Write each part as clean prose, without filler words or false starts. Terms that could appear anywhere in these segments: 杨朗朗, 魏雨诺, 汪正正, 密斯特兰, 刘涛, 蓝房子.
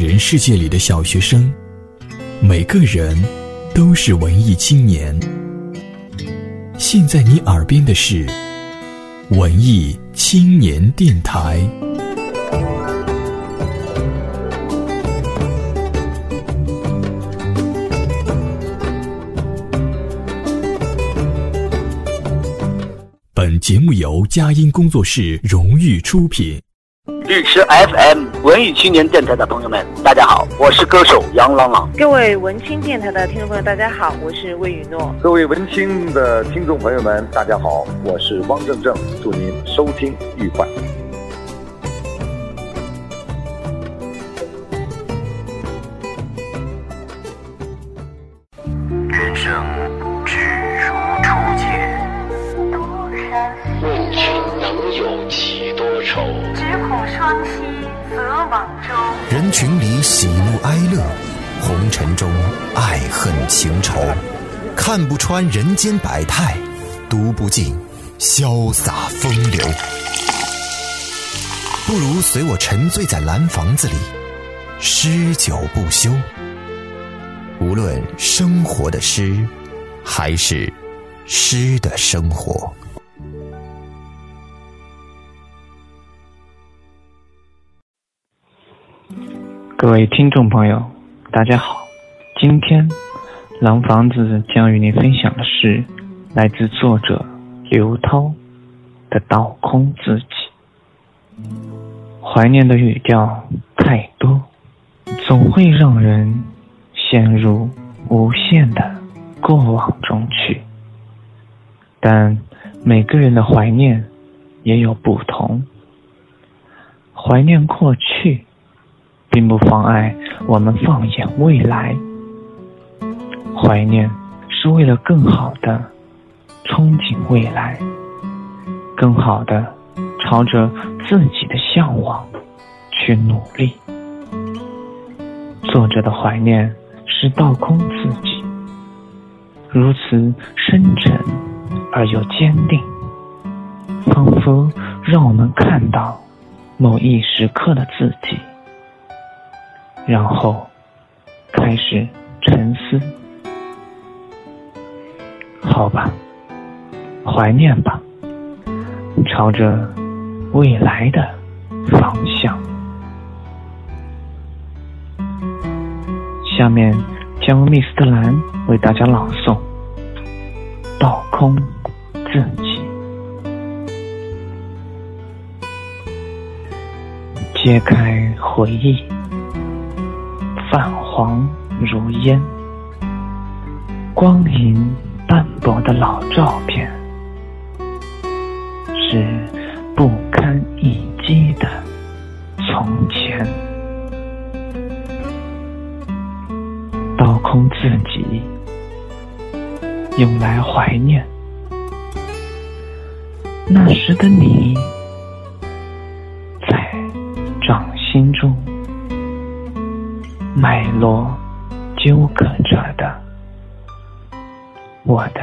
人世界里的小学生，每个人都是文艺青年。现在你耳边的是文艺青年电台。本节目由佳音工作室荣誉出品。支持 FM 文艺青年电台的朋友们，大家好，我是歌手杨朗朗。各位文青电台的听众朋友，大家好，我是魏雨诺。各位文青的听众朋友们，大家好，我是汪正正。祝您收听愉快。人生只如初见，问君能有几多愁？双溪则网舟。人群里喜怒哀乐，红尘中爱恨情仇，看不穿人间百态，读不尽潇洒风流。不如随我沉醉在蓝房子里，诗酒不休。无论生活的诗，还是诗的生活。各位听众朋友，大家好，今天蓝房子将与您分享的是来自作者刘涛的倒空自己。怀念的语调太多，总会让人陷入无限的过往中去，但每个人的怀念也有不同。怀念过去并不妨碍我们放眼未来，怀念是为了更好的憧憬未来，更好的朝着自己的向往去努力。作者的怀念是倒空自己，如此深沉而又坚定，仿佛让我们看到某一时刻的自己，然后开始沉思。好吧，怀念吧，朝着未来的方向。下面将密斯特兰为大家朗诵《倒空自己》。揭开回忆，泛黄如烟，光影斑驳的老照片，是不堪一击的从前。倒空自己，用来怀念那时的你，在掌心中脉络纠葛着的我的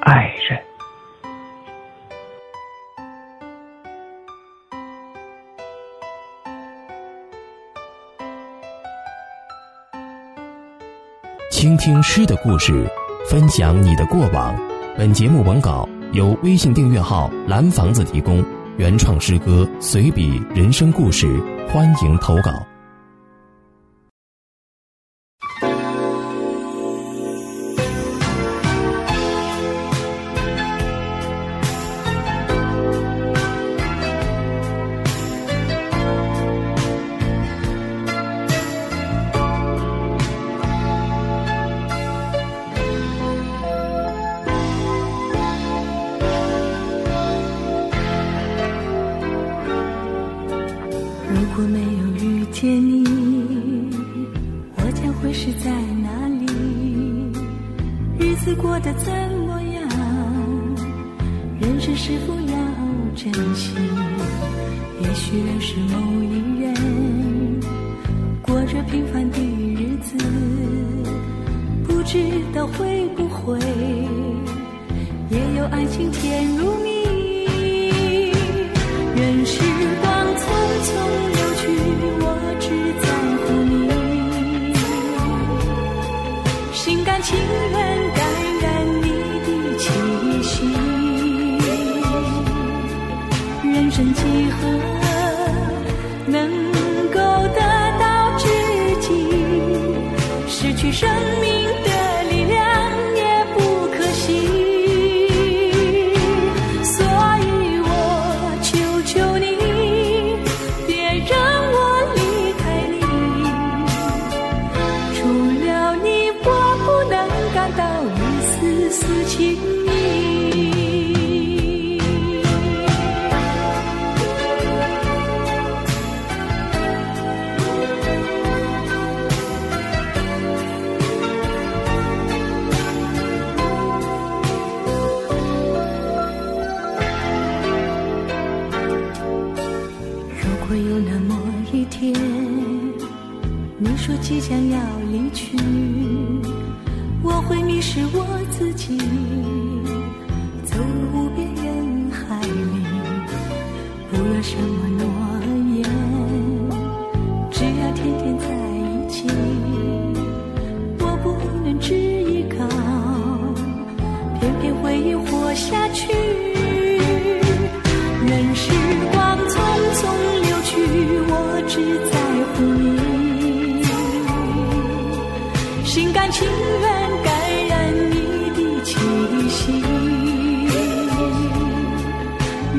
爱人。倾听诗的故事，分享你的过往。本节目文稿由微信订阅号蓝房子提供，原创诗歌随笔人生故事，欢迎投稿。愿时光匆匆流去，我只在乎能够得到知己，失去生命的力量也不可惜。所以我求求你，别让我离开你，除了你我不能感到一丝丝情意。即将要离去，我会迷失我自己，走入无边人海里。不要什么诺言，只要天天在一起。我不能只依靠，偏偏回忆活下去。任时光匆匆流去，我只在乎你。心甘情愿感染你的气息，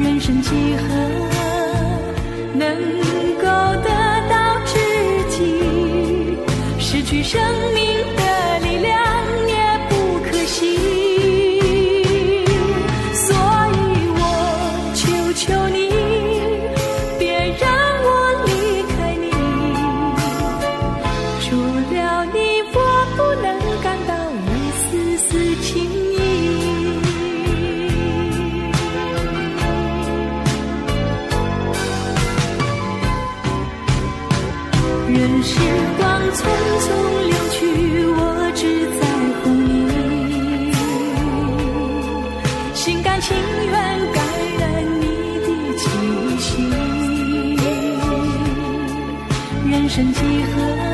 人生几何能够得到知己，失去生命的力量也不可惜。所以我求求你，别让我离开你，除了你时光匆匆流去，我只在乎你，心甘情愿感染你的气息，人生几何。